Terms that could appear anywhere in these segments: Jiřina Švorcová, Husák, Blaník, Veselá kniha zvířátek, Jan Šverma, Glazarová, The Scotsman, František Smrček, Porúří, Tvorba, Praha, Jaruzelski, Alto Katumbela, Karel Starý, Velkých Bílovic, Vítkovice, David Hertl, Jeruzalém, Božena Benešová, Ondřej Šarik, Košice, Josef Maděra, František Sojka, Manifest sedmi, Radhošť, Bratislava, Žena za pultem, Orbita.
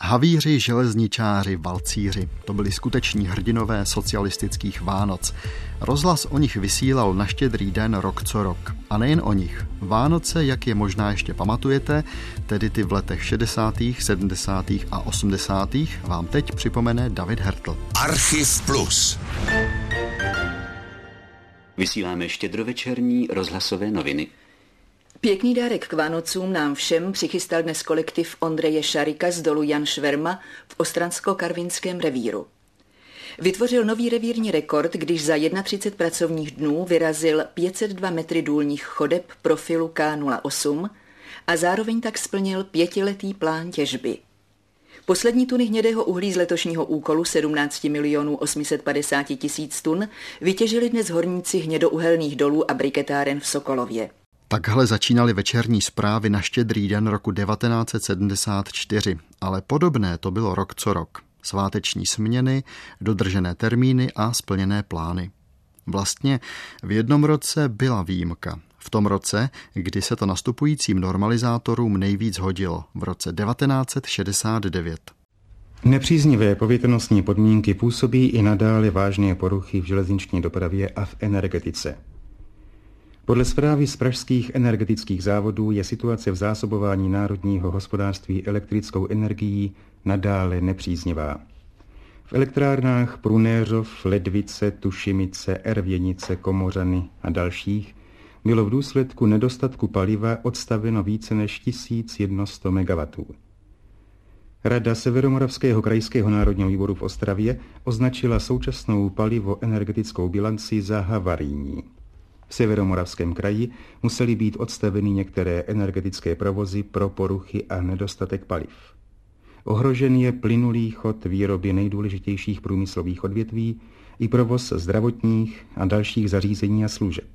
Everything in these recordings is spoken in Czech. Havíři, železničáři, valcíři, to byli skuteční hrdinové socialistických Vánoc. Rozhlas o nich vysílal na Štědrý den rok co rok. A nejen o nich. Vánoce, jak je možná ještě pamatujete, tedy ty v letech 60., 70. a 80., vám teď připomene David Hertl. Archiv Plus. Vysíláme štědrovečerní rozhlasové noviny. Pěkný dárek k Vánocům nám všem přichystal dnes kolektiv Ondřeje Šarika z dolu Jan Šverma v Ostransko-Karvinském revíru. Vytvořil nový revírní rekord, když za 31 pracovních dnů vyrazil 502 metry důlních chodeb profilu K08 a zároveň tak splnil 5letý plán těžby. Poslední tuny hnědého uhlí z letošního úkolu 17 milionů 850 tisíc tun vytěžili dnes horníci hnědouhelných dolů a briketáren v Sokolově. Takhle začínaly večerní zprávy na Štědrý den roku 1974, ale podobné to bylo rok co rok. Sváteční směny, dodržené termíny a splněné plány. Vlastně v jednom roce byla výjimka. V tom roce, kdy se to nastupujícím normalizátorům nejvíc hodilo, v roce 1969. Nepříznivé povětrnostní podmínky působí i nadále vážné poruchy v železniční dopravě a v energetice. Podle zprávy z pražských energetických závodů je situace v zásobování národního hospodářství elektrickou energií nadále nepříznivá. V elektrárnách Prunéřov, Ledvice, Tušimice, Ervěnice, Komořany a dalších bylo v důsledku nedostatku paliva odstaveno více než 1100 MW. Rada Severomoravského krajského národního výboru v Ostravě označila současnou palivoenergetickou bilanci za havarijní. V Severomoravském kraji musely být odstaveny některé energetické provozy pro poruchy a nedostatek paliv. Ohrožen je plynulý chod výroby nejdůležitějších průmyslových odvětví i provoz zdravotních a dalších zařízení a služeb.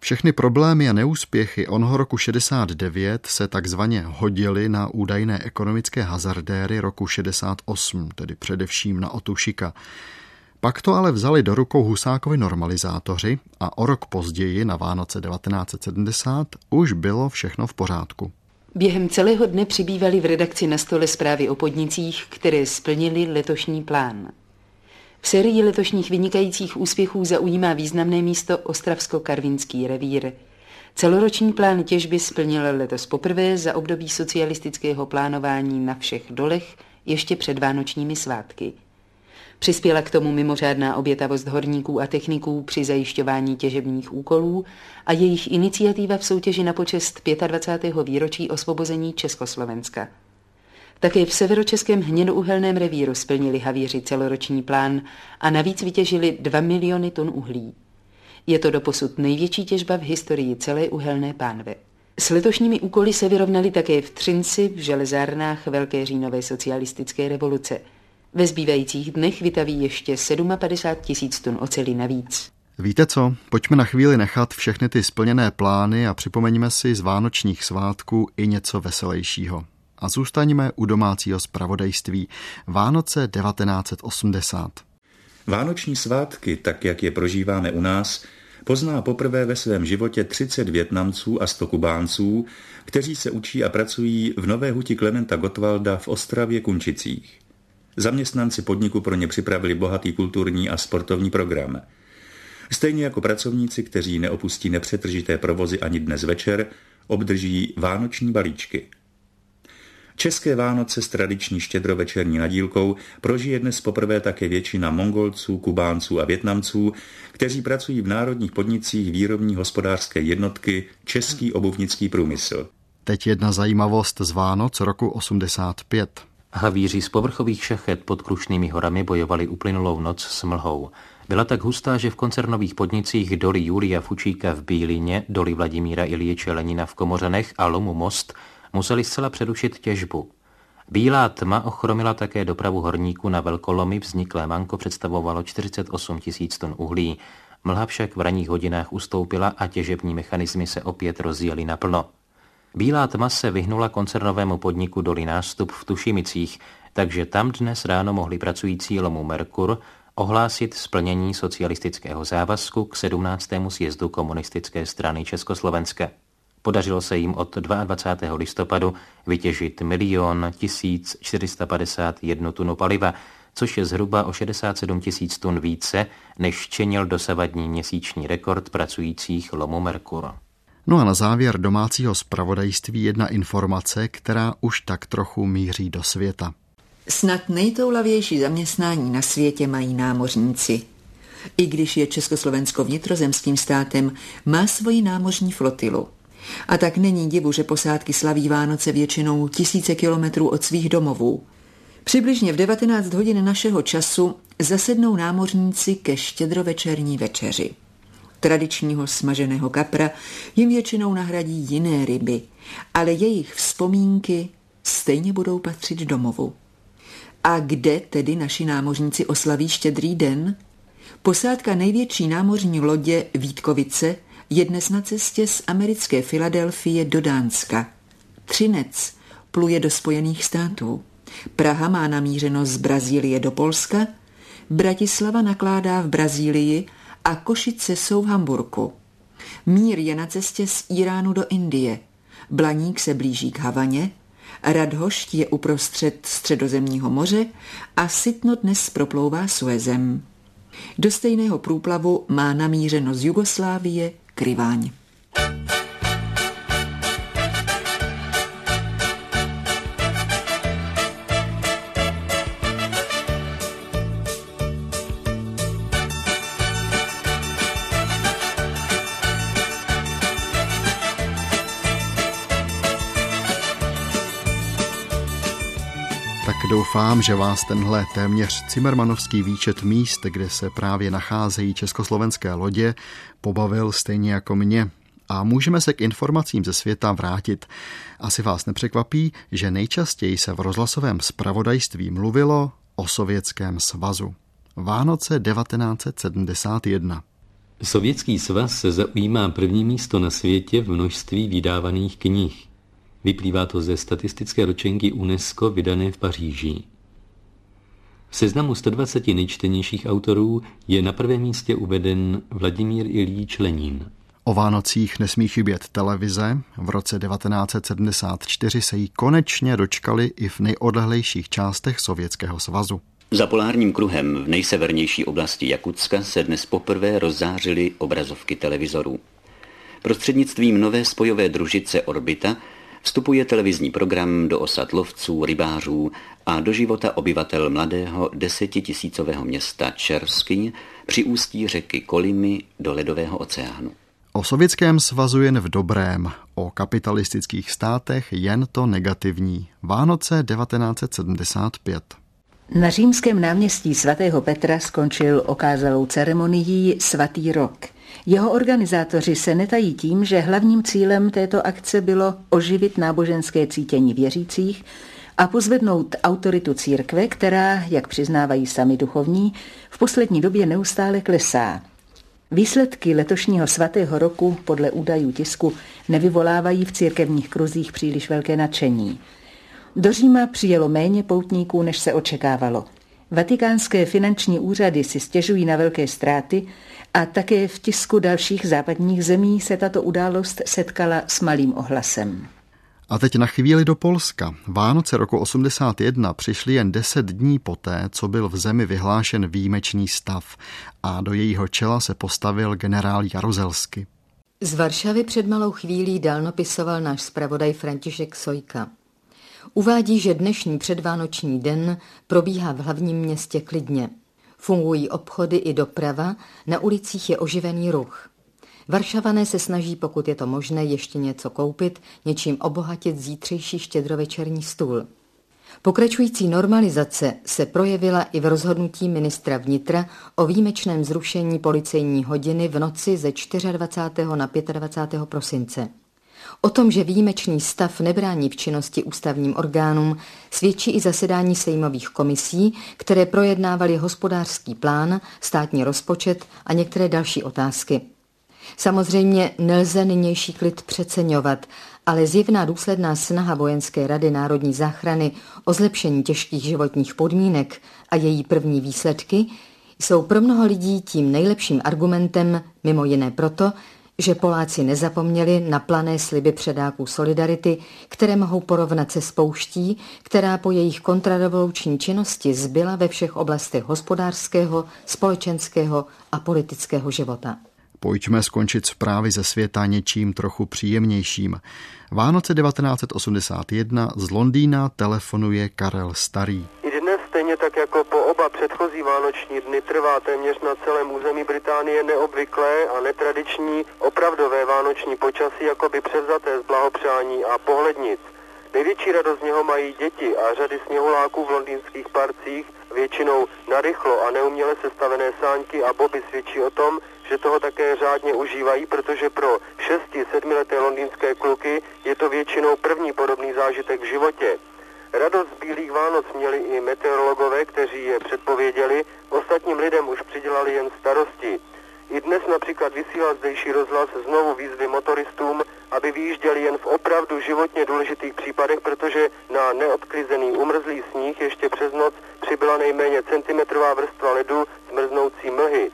Všechny problémy a neúspěchy onoho roku 69 se takzvaně hodily na údajné ekonomické hazardéry roku 68, tedy především na Otu Šika. Pak to ale vzali do rukou Husákovi normalizátoři a o rok později, na Vánoce 1970, už bylo všechno v pořádku. Během celého dne přibývaly v redakci na stole zprávy o podnicích, které splnily letošní plán. V sérii letošních vynikajících úspěchů zaujímá významné místo Ostravsko-Karvinský revír. Celoroční plán těžby splnil letos poprvé za období socialistického plánování na všech dolech ještě před vánočními svátky. Přispěla k tomu mimořádná obětavost horníků a techniků při zajišťování těžebních úkolů a jejich iniciativa v soutěži na počest 25. výročí osvobození Československa. Také v severočeském hnědouhelném revíru splnili havíři celoroční plán a navíc vytěžili 2 miliony tun uhlí. Je to doposud největší těžba v historii celé uhelné pánve. S letošními úkoly se vyrovnali také v Třinci, v železárnách Velké říjnové socialistické revoluce. Ve zbývajících dnech vytaví ještě 57 tisíc tun oceli navíc. Víte co? Pojďme na chvíli nechat všechny ty splněné plány a připomeňme si z vánočních svátků i něco veselějšího. A zůstaňme u domácího zpravodajství. Vánoce 1980. Vánoční svátky, tak jak je prožíváme u nás, pozná poprvé ve svém životě 30 Vietnamců a 100 Kubánců, kteří se učí a pracují v nové huti Klementa Gottwalda v Ostravě Kunčicích. Zaměstnanci podniku pro ně připravili bohatý kulturní a sportovní program. Stejně jako pracovníci, kteří neopustí nepřetržité provozy ani dnes večer, obdrží vánoční balíčky. České Vánoce s tradiční štědrovečerní nadílkou prožije dnes poprvé také většina Mongolců, Kubánců a Vietnamců, kteří pracují v národních podnicích výrobní hospodářské jednotky Český obuvnický průmysl. Teď jedna zajímavost z Vánoc roku 85. Havíři z povrchových šachet pod Krušnými horami bojovali uplynulou noc s mlhou. Byla tak hustá, že v koncernových podnicích doly Julia Fučíka v Bílině, doly Vladimíra Ilíče Lenina v Komořanech a lomu Most museli zcela přerušit těžbu. Bílá tma ochromila také dopravu horníků na velkolomy, vzniklé manko představovalo 48 tisíc tun uhlí. Mlha však v ranních hodinách ustoupila a těžební mechanismy se opět rozjeli naplno. Bílá tma se vyhnula koncernovému podniku Doly Nástup v Tušimicích, takže tam dnes ráno mohli pracující lomu Merkur ohlásit splnění socialistického závazku k 17. sjezdu Komunistické strany Československa. Podařilo se jim od 22. listopadu vytěžit 1 451 tunu paliva, což je zhruba o 67 tisíc tun více, než činil dosavadní měsíční rekord pracujících lomu Merkur. No a na závěr domácího zpravodajství jedna informace, která už tak trochu míří do světa. Snad nejtoulavější zaměstnání na světě mají námořníci. I když je Československo vnitrozemským státem, má svoji námořní flotilu. A tak není divu, že posádky slaví Vánoce většinou tisíce kilometrů od svých domovů. Přibližně v 19 hodin našeho času zasednou námořníci ke štědrovečerní večeři. Tradičního smaženého kapra jim většinou nahradí jiné ryby, ale jejich vzpomínky stejně budou patřit domovu. A kde tedy naši námořníci oslaví Štědrý den? Posádka největší námořní lodě Vítkovice je dnes na cestě z americké Filadelfie do Dánska. Třinec pluje do Spojených států. Praha má namířeno z Brazílie do Polska, Bratislava nakládá v Brazílii a Košice jsou v Hamburku. Mír je na cestě z Iránu do Indie. Blaník se blíží k Havaně, Radhošť je uprostřed Středozemního moře a Sitno dnes proplouvá Suezem. Do stejného průplavu má namířeno z Jugoslávie Kriváň. Doufám, že vás tenhle téměř cimrmanovský výčet míst, kde se právě nacházejí československé lodě, pobavil stejně jako mě. A můžeme se k informacím ze světa vrátit. Asi vás nepřekvapí, že nejčastěji se v rozhlasovém zpravodajství mluvilo o Sovětském svazu. Vánoce 1971. Sovětský svaz se zaujímá první místo na světě v množství vydávaných knih. Vyplývá to ze statistické ročenky UNESCO vydané v Paříži. V seznamu 120 nejčtenějších autorů je na prvém místě uveden Vladimír Ilíč Lenin. O Vánocích nesmí chybět televize. V roce 1974 se jí konečně dočkali i v nejodlehlejších částech Sovětského svazu. Za polárním kruhem v nejsevernější oblasti Jakutska se dnes poprvé rozzářily obrazovky televizorů. Prostřednictvím nové spojové družice Orbita vstupuje televizní program do osad lovců, rybářů a do života obyvatel mladého 10tisícového města Čerský při ústí řeky Kolimy do Ledového oceánu. O Sovětském svazu jen v dobrém, o kapitalistických státech jen to negativní. Vánoce 1975. Na Římském náměstí svatého Petra skončil okázalou ceremonií Svatý rok. Jeho organizátoři se netají tím, že hlavním cílem této akce bylo oživit náboženské cítění věřících a pozvednout autoritu církve, která, jak přiznávají sami duchovní, v poslední době neustále klesá. Výsledky letošního svatého roku podle údajů tisku nevyvolávají v církevních kruzích příliš velké nadšení. Do Říma přijelo méně poutníků, než se očekávalo. Vatikánské finanční úřady si stěžují na velké ztráty a také v tisku dalších západních zemí se tato událost setkala s malým ohlasem. A teď na chvíli do Polska. Vánoce roku 81 přišly jen 10 dní poté, co byl v zemi vyhlášen výjimečný stav a do jejího čela se postavil generál Jaruzelski. Z Varšavy před malou chvílí dálnopisoval náš zpravodaj František Sojka. Uvádí, že dnešní předvánoční den probíhá v hlavním městě klidně. Fungují obchody i doprava, na ulicích je oživený ruch. Varšavané se snaží, pokud je to možné, ještě něco koupit, něčím obohatit zítřejší štědrovečerní stůl. Pokračující normalizace se projevila i v rozhodnutí ministra vnitra o výjimečném zrušení policejní hodiny v noci ze 24. na 25. prosince. O tom, že výjimečný stav nebrání v činnosti ústavním orgánům, svědčí i zasedání sejmových komisí, které projednávaly hospodářský plán, státní rozpočet a některé další otázky. Samozřejmě nelze nynější klid přeceňovat, ale zjevná důsledná snaha Vojenské rady národní záchrany o zlepšení těžkých životních podmínek a její první výsledky jsou pro mnoho lidí tím nejlepším argumentem, mimo jiné proto, že Poláci nezapomněli na plané sliby předáků Solidarity, které mohou porovnat se spouští, která po jejich kontrarevoluční činnosti zbyla ve všech oblastech hospodářského, společenského a politického života. Pojďme skončit zprávy ze světa něčím trochu příjemnějším. Vánoce 1981 z Londýna telefonuje Karel Starý. Stejně tak jako po oba předchozí vánoční dny trvá téměř na celém území Británie neobvyklé a netradiční opravdové vánoční počasí jakoby převzaté z blahopřání a pohlednic. Největší radost z něho mají děti a řady sněhuláků v londýnských parcích, většinou narychlo a neuměle sestavené sáňky a boby svědčí o tom, že toho také řádně užívají, protože pro 6-7leté londýnské kluky je to většinou první podobný zážitek v životě. Radost z Bílých Vánoc měli i meteorologové, kteří je předpověděli, ostatním lidem už přidělali jen starosti. I dnes například vysílá zdejší rozhlas znovu výzvy motoristům, aby vyjížděli jen v opravdu životně důležitých případech, protože na neobklizený umrzlý sníh ještě přes noc přibyla nejméně centimetrová vrstva ledu zmrznoucí mlhy.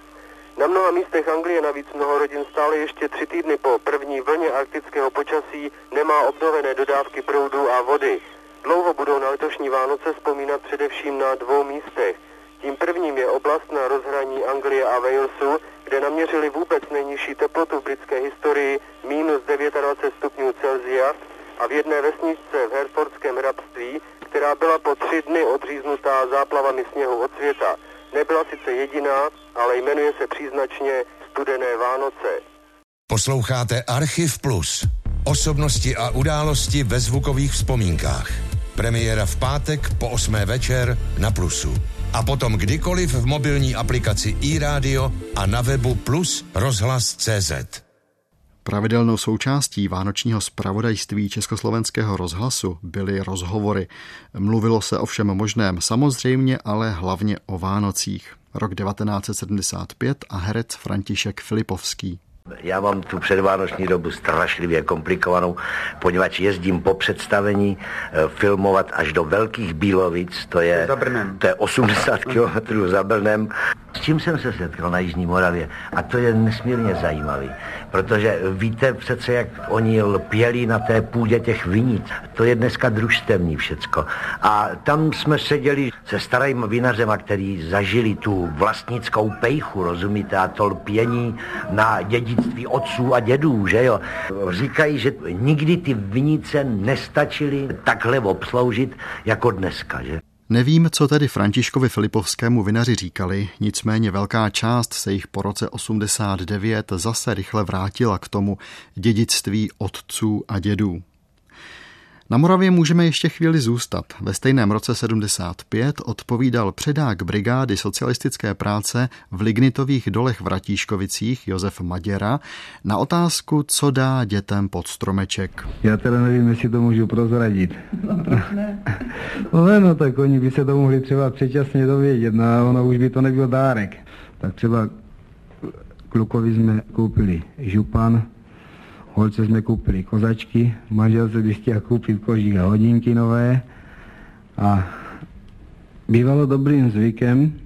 Na mnoha místech Anglie navíc mnoho rodin stále ještě 3 týdny po první vlně arktického počasí nemá obnovené dodávky proudu a vody. Dlouho budou na letošní Vánoce vzpomínat především na 2 místech. Tím prvním je oblast na rozhraní Anglie a Walesu, kde naměřili vůbec nejnižší teplotu v britské historii minus 29 stupňů Celsia a v jedné vesničce v hertfordském hrabství, která byla po 3 dny odříznutá záplavami sněhu od světa. Nebyla sice jediná, ale jmenuje se příznačně Studené Vánoce. Posloucháte Archiv Plus. Osobnosti a události ve zvukových vzpomínkách. Premiéra v pátek po 20:00 na Plusu. A potom kdykoliv v mobilní aplikaci iRadio a na webu plus.rozhlas.cz. Pravidelnou součástí vánočního zpravodajství Československého rozhlasu byly rozhovory. Mluvilo se o všem možném, samozřejmě, ale hlavně o Vánocích. Rok 1975 a herec František Filipovský. Já mám tu předvánoční dobu strašlivě komplikovanou, poněvadž jezdím po představení filmovat až do Velkých Bílovic, to je 80 kilometrů za Brnem. S čím jsem se setkal na Jižní Moravě? A to je nesmírně zajímavý, protože víte přece, jak oni lpěli na té půdě těch vinic. To je dneska družstevní všecko. A tam jsme seděli se starým vinařema, který zažili tu vlastnickou pejchu, rozumíte, a to lpění na dědictví otců a dědů, že jo. Říkají, že nikdy ty vinice nestačily takhle obsloužit jako dneska, že? Nevím, co tedy Františkovi Filipovskému vinaři říkali, nicméně velká část se jich po roce 1989 zase rychle vrátila k tomu dědictví otců a dědů. Na Moravě můžeme ještě chvíli zůstat. Ve stejném roce 75 odpovídal předák brigády socialistické práce v lignitových dolech v Ratíškovicích Josef Maděra na otázku, co dá dětem pod stromeček. Já teda nevím, jestli to můžu prozradit. No tak oni by se to mohli třeba předčasně dovědět, no ono už by to nebyl dárek. Tak třeba klukovi jsme koupili župan, holce jsme koupili kozačky, manželce bych chtěl koupit kožík a hodinky nové. A bývalo dobrým zvykem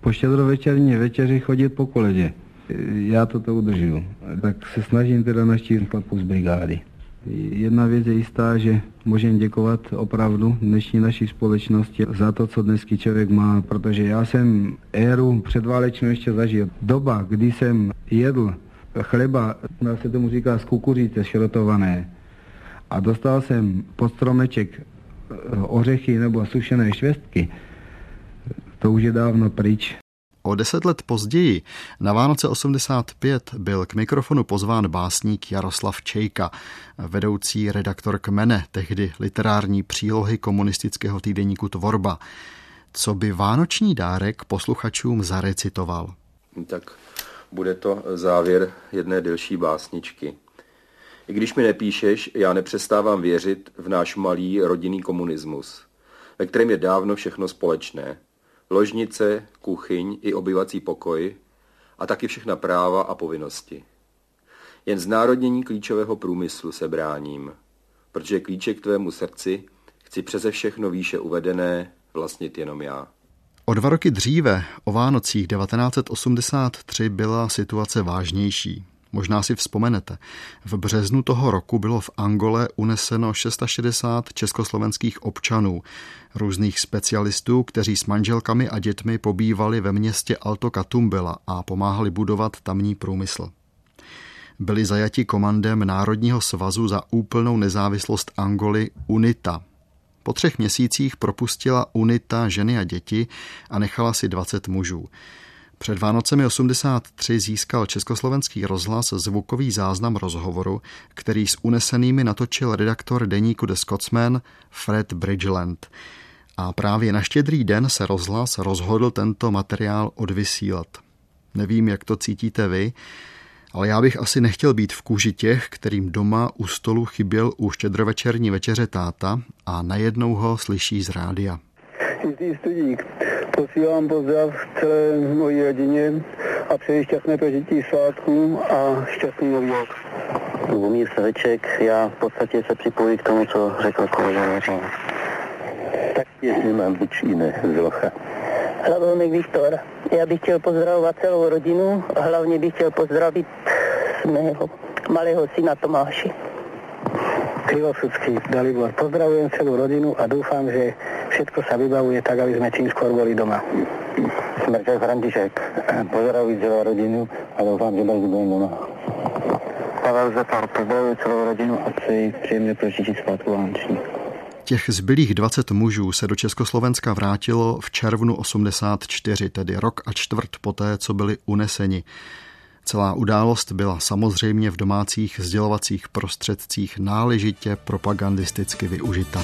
po štědrovečerní večeři chodit po koledě. Já toto udržuju. Tak se snažím teda naštívit chlapů z brigády. Jedna věc je jistá, že můžeme děkovat opravdu dnešní naší společnosti za to, co dnesky člověk má, protože já jsem éru předválečnou ještě zažil. Doba, kdy jsem jedl chleba, já se tomu říká z kukuřice šrotované, a dostal jsem pod stromeček ořechy nebo sušené švestky, to už je dávno pryč. O 10 let později, na Vánoce 85, byl k mikrofonu pozván básník Jaroslav Čejka, vedoucí redaktor Kmene, tehdy literární přílohy komunistického týdeníku Tvorba. Co by vánoční dárek posluchačům zarecitoval? Tak bude to závěr jedné delší básničky. I když mi nepíšeš, já nepřestávám věřit v náš malý rodinný komunismus, ve kterém je dávno všechno společné. Ložnice, kuchyň i obyvací pokoj a taky všechna práva a povinnosti. Jen znárodnění klíčového průmyslu se bráním, protože klíček tvému srdci chci přeze všechno výše uvedené vlastnit jenom já. O 2 roky dříve, o Vánocích 1983, byla situace vážnější. Možná si vzpomenete. V březnu toho roku bylo v Angole uneseno 660 československých občanů, různých specialistů, kteří s manželkami a dětmi pobývali ve městě Alto Katumbela a pomáhali budovat tamní průmysl. Byli zajati komandem Národního svazu za úplnou nezávislost Angoly UNITA. Po 3 měsících propustila UNITA ženy a děti a nechala si 20 mužů. Před Vánocemi 1983 získal Československý rozhlas zvukový záznam rozhovoru, který s unesenými natočil redaktor deníku The Scotsman Fred Bridgeland. A právě na Štědrý den se rozhlas rozhodl tento materiál odvysílat. Nevím, jak to cítíte vy, ale já bych asi nechtěl být v kůži těch, kterým doma u stolu chyběl u štědrovečerní večeře táta a najednou ho slyší z rádia. Čistý studík, posílám pozdrav celé mojí rodině a přeji šťastné prožití svátků a šťastný nový rok. Lubomír Saviček, já v podstatě se připojuji k tomu, co řekl kolega. Tak jestli mám být jiné zlocha. Hlavně Viktor, já bych chtěl pozdravovat celou rodinu a hlavně bych chtěl pozdravit mého malého syna Tomáši. Krivosudský Dalibor, pozdravujem celou rodinu a doufám, že všetko se vybavuje tak, aby jsme čím skôr byli doma. Smrček František, pozdravuji celou rodinu a doufám, že brzy budeme doma. Pavel Zepar, pozdravuji celou rodinu a přeji příjemné prožití svátku vánoční. Těch zbylých 20 mužů se do Československa vrátilo v červnu 1984, tedy rok a čtvrt poté, co byli uneseni. Celá událost byla samozřejmě v domácích sdělovacích prostředcích náležitě propagandisticky využita.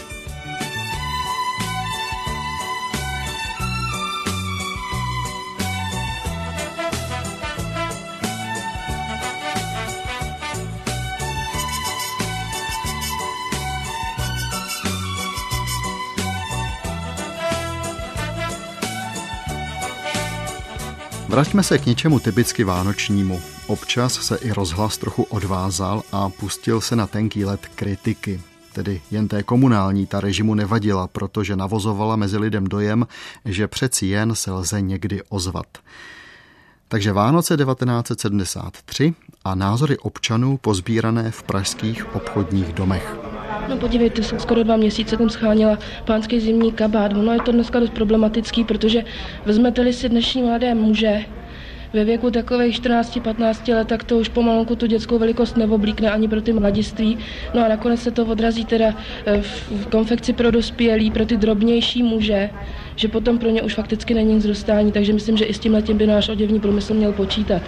Vraťme se k něčemu typicky vánočnímu. Občas se i rozhlas trochu odvázal a pustil se na tenký led kritiky. Tedy jen té komunální ta režimu nevadila, protože navozovala mezi lidem dojem, že přeci jen se lze někdy ozvat. Takže Vánoce 1973 a názory občanů pozbírané v pražských obchodních domech. No podívejte, jsem skoro 2 měsíce tam scháněla pánský zimní kabát. Ono je to dneska dost problematický, protože vezmete-li si dnešní mladé muže ve věku takových 14-15 let, tak to už pomalonku tu dětskou velikost neoblíkne ani pro ty mladiství. No a nakonec se to odrazí teda v konfekci pro dospělí, pro ty drobnější muže, že potom pro ně už fakticky není nic dostání, takže myslím, že i s tímhletím by náš oděvní průmysl měl počítat.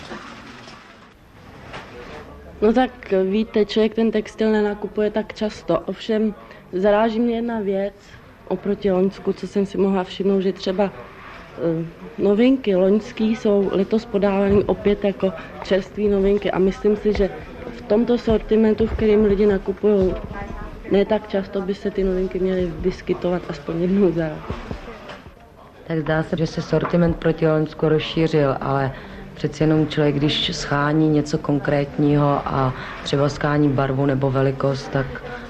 No tak víte, člověk ten textil nenakupuje tak často, ovšem zaráží mě jedna věc oproti loňsku, co jsem si mohla všimnout, že třeba novinky loňský jsou letos podávány opět jako čerství novinky a myslím si, že v tomto sortimentu, v kterém lidi nakupují, ne tak často by se ty novinky měly vyskytovat aspoň jednou za rok. Tak zdá se, že se sortiment proti loňsku rozšířil, ale přeci jenom člověk, když schání něco konkrétního a třeba schání barvu nebo velikost, tak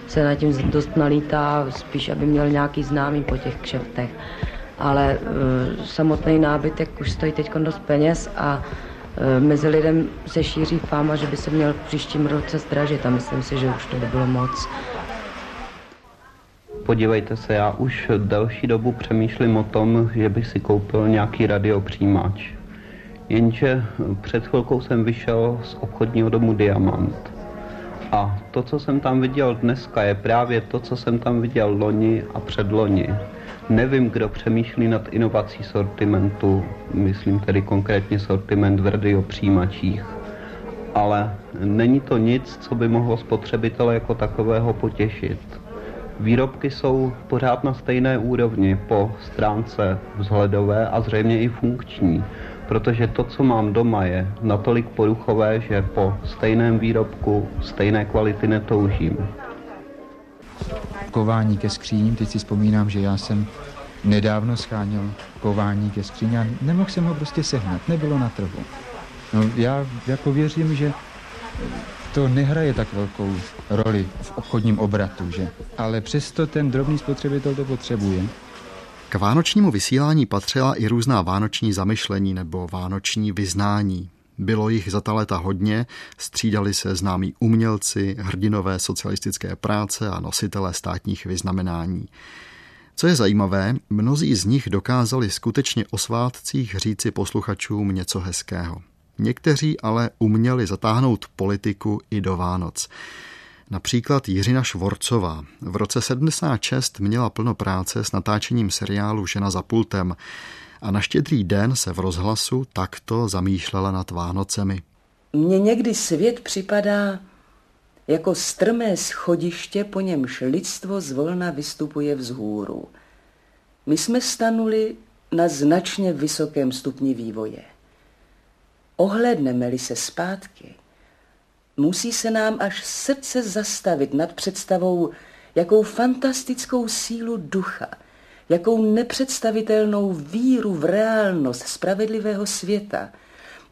se nad tím dost nalítá, spíš aby měl nějaký známý po těch kšeftech. Ale samotný nábytek už stojí teď dost peněz a mezi lidem se šíří fáma, že by se měl v příštím roce zdražit a myslím si, že už to by bylo moc. Podívejte se, já už delší dobu přemýšlím o tom, že bych si koupil nějaký radiopřijímáč. Jenže před chvilkou jsem vyšel z obchodního domu Diamant. A to, co jsem tam viděl dneska, je právě to, co jsem tam viděl loni a předloni. Nevím, kdo přemýšlí nad inovací sortimentu, myslím tedy konkrétně sortiment v radiopřijímačích. Ale není to nic, co by mohlo spotřebitele jako takového potěšit. Výrobky jsou pořád na stejné úrovni po stránce vzhledové a zřejmě i funkční. Protože to, co mám doma, je natolik poruchové, že po stejném výrobku stejné kvality netoužím. Kování ke skříním, teď si vzpomínám, že já jsem nedávno sháněl kování ke skříň a nemohl jsem ho prostě sehnat, nebylo na trhu. No, já jako věřím, že to nehraje tak velkou roli v obchodním obratu, že? Ale přesto ten drobný spotřebitel to potřebuje. K vánočnímu vysílání patřila i různá vánoční zamyšlení nebo vánoční vyznání. Bylo jich za ta léta hodně, střídali se známí umělci, hrdinové socialistické práce a nositelé státních vyznamenání. Co je zajímavé, mnozí z nich dokázali skutečně o svátcích říci posluchačům něco hezkého. Někteří ale uměli zatáhnout politiku i do Vánoc. Například Jiřina Švorcová. V roce 76 měla plno práce s natáčením seriálu Žena za pultem a na Štědrý den se v rozhlasu takto zamýšlela nad Vánocemi. Mně někdy svět připadá jako strmé schodiště, po němž lidstvo zvolna vystupuje vzhůru. My jsme stanuli na značně vysokém stupni vývoje. Ohledneme-li se zpátky, musí se nám až srdce zastavit nad představou, jakou fantastickou sílu ducha, jakou nepředstavitelnou víru v reálnost spravedlivého světa,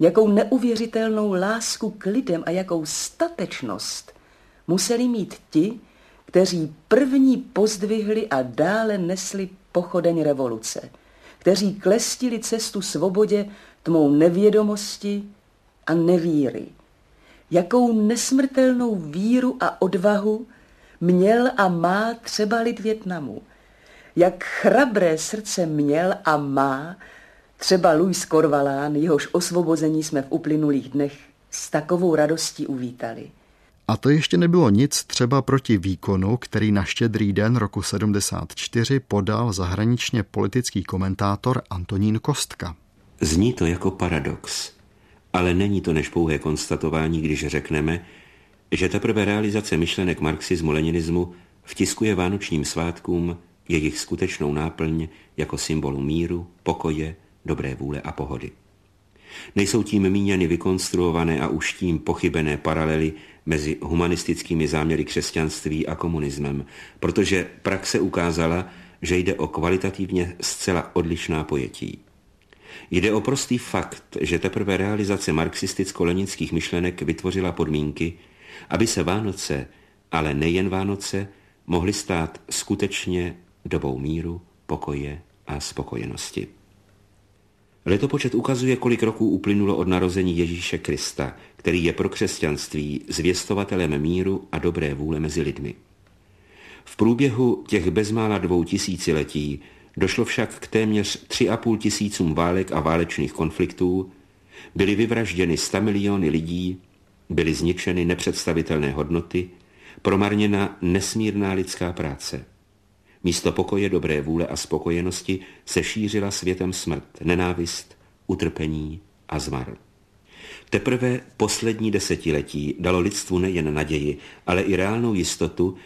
jakou neuvěřitelnou lásku k lidem a jakou statečnost museli mít ti, kteří první pozdvihli a dále nesli pochodeň revoluce, kteří klestili cestu svobodě tmou nevědomosti a nevíry. Jakou nesmrtelnou víru a odvahu měl a má třeba lid Vietnamu. Jak chrabré srdce měl a má třeba Luis Corvalán, jehož osvobození jsme v uplynulých dnech s takovou radostí uvítali. A to ještě nebylo nic třeba proti výkonu, který na Štědrý den roku 74 podal zahraničně politický komentátor Antonín Kostka. Zní to jako paradox, ale není to než pouhé konstatování, když řekneme, že teprve realizace myšlenek marxismu-leninismu vtiskuje vánočním svátkům jejich skutečnou náplň jako symbolu míru, pokoje, dobré vůle a pohody. Nejsou tím míněny vykonstruované a už tím pochybené paralely mezi humanistickými záměry křesťanství a komunismem, protože praxe ukázala, že jde o kvalitativně zcela odlišná pojetí. Jde o prostý fakt, že teprve realizace marxisticko-leninských myšlenek vytvořila podmínky, aby se Vánoce, ale nejen Vánoce, mohly stát skutečně dobou míru, pokoje a spokojenosti. Letopočet ukazuje, kolik roků uplynulo od narození Ježíše Krista, který je pro křesťanství zvěstovatelem míru a dobré vůle mezi lidmi. V průběhu těch bezmála 2000 let došlo však k téměř 3,5 tisícům válek a válečných konfliktů, byly vyvražděny 100 miliony lidí, byly zničeny nepředstavitelné hodnoty, promarněna nesmírná lidská práce. Místo pokoje, dobré vůle a spokojenosti se šířila světem smrt, nenávist, utrpení a zmar. Teprve poslední desetiletí dalo lidstvu nejen naději, ale i reálnou jistotu,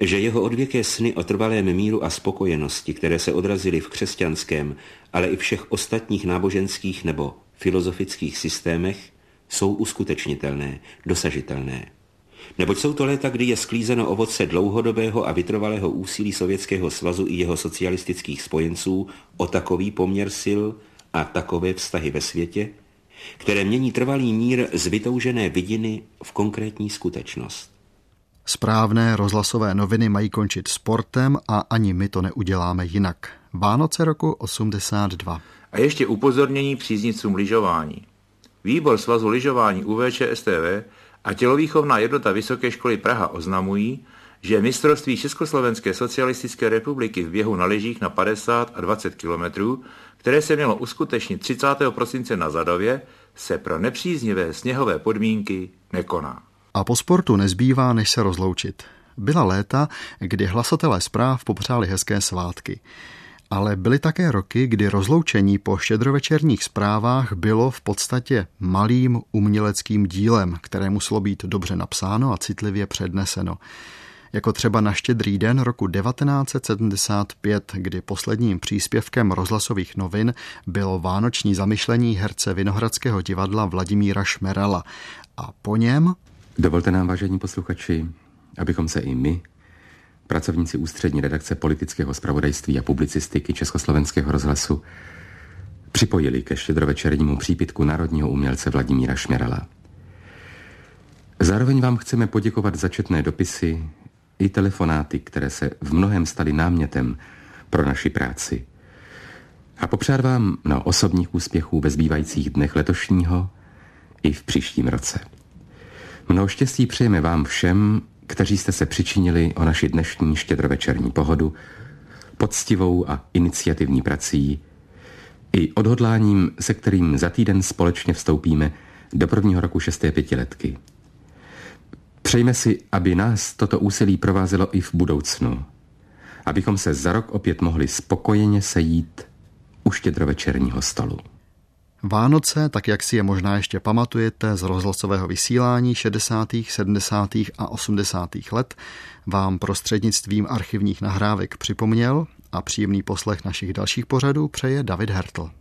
že jeho odvěké sny o trvalém míru a spokojenosti, které se odrazily v křesťanském, ale i všech ostatních náboženských nebo filozofických systémech, jsou uskutečnitelné, dosažitelné. Neboť jsou to léta, kdy je sklízeno ovoce dlouhodobého a vytrvalého úsilí Sovětského svazu i jeho socialistických spojenců o takový poměr sil a takové vztahy ve světě, které mění trvalý mír z vytoužené vidiny v konkrétní skutečnost. Správné rozhlasové noviny mají končit sportem a ani my to neuděláme jinak. Vánoce roku 82. A ještě upozornění příznicům lyžování. Výbor svazu lyžování UVČSTV a tělovýchovná jednota Vysoké školy Praha oznamují, že mistrovství Československé socialistické republiky v běhu na lyžích na 50 a 20 kilometrů, které se mělo uskutečnit 30. prosince na Zadově, se pro nepříznivé sněhové podmínky nekoná. A po sportu nezbývá, než se rozloučit. Byla léta, kdy hlasatelé zpráv popřáli hezké svátky. Ale byly také roky, kdy rozloučení po štědrovečerních zprávách bylo v podstatě malým uměleckým dílem, které muselo být dobře napsáno a citlivě předneseno. Jako třeba na Štědrý den roku 1975, kdy posledním příspěvkem rozhlasových novin bylo vánoční zamyšlení herce Vinohradského divadla Vladimíra Šmerala. A po něm... Dovolte nám, vážení posluchači, abychom se i my, pracovníci ústřední redakce politického zpravodajství a publicistiky Československého rozhlasu, připojili ke štědrovečernímu přípitku národního umělce Vladimíra Šmerala. Zároveň vám chceme poděkovat za četné dopisy i telefonáty, které se v mnohém staly námětem pro naši práci. A popřát vám osobních úspěchů ve zbývajících dnech letošního i v příštím roce. Mnoho štěstí přejeme vám všem, kteří jste se přičinili o naši dnešní štědrovečerní pohodu poctivou a iniciativní prací i odhodláním, se kterým za týden společně vstoupíme do prvního roku 6. pětiletky. Přejme si, aby nás toto úsilí provázelo i v budoucnu, abychom se za rok opět mohli spokojeně sejít u štědrovečerního stolu. Vánoce, tak jak si je možná ještě pamatujete z rozhlasového vysílání 60., 70. a 80. let, vám prostřednictvím archivních nahrávek připomněl a příjemný poslech našich dalších pořadů přeje David Hertl.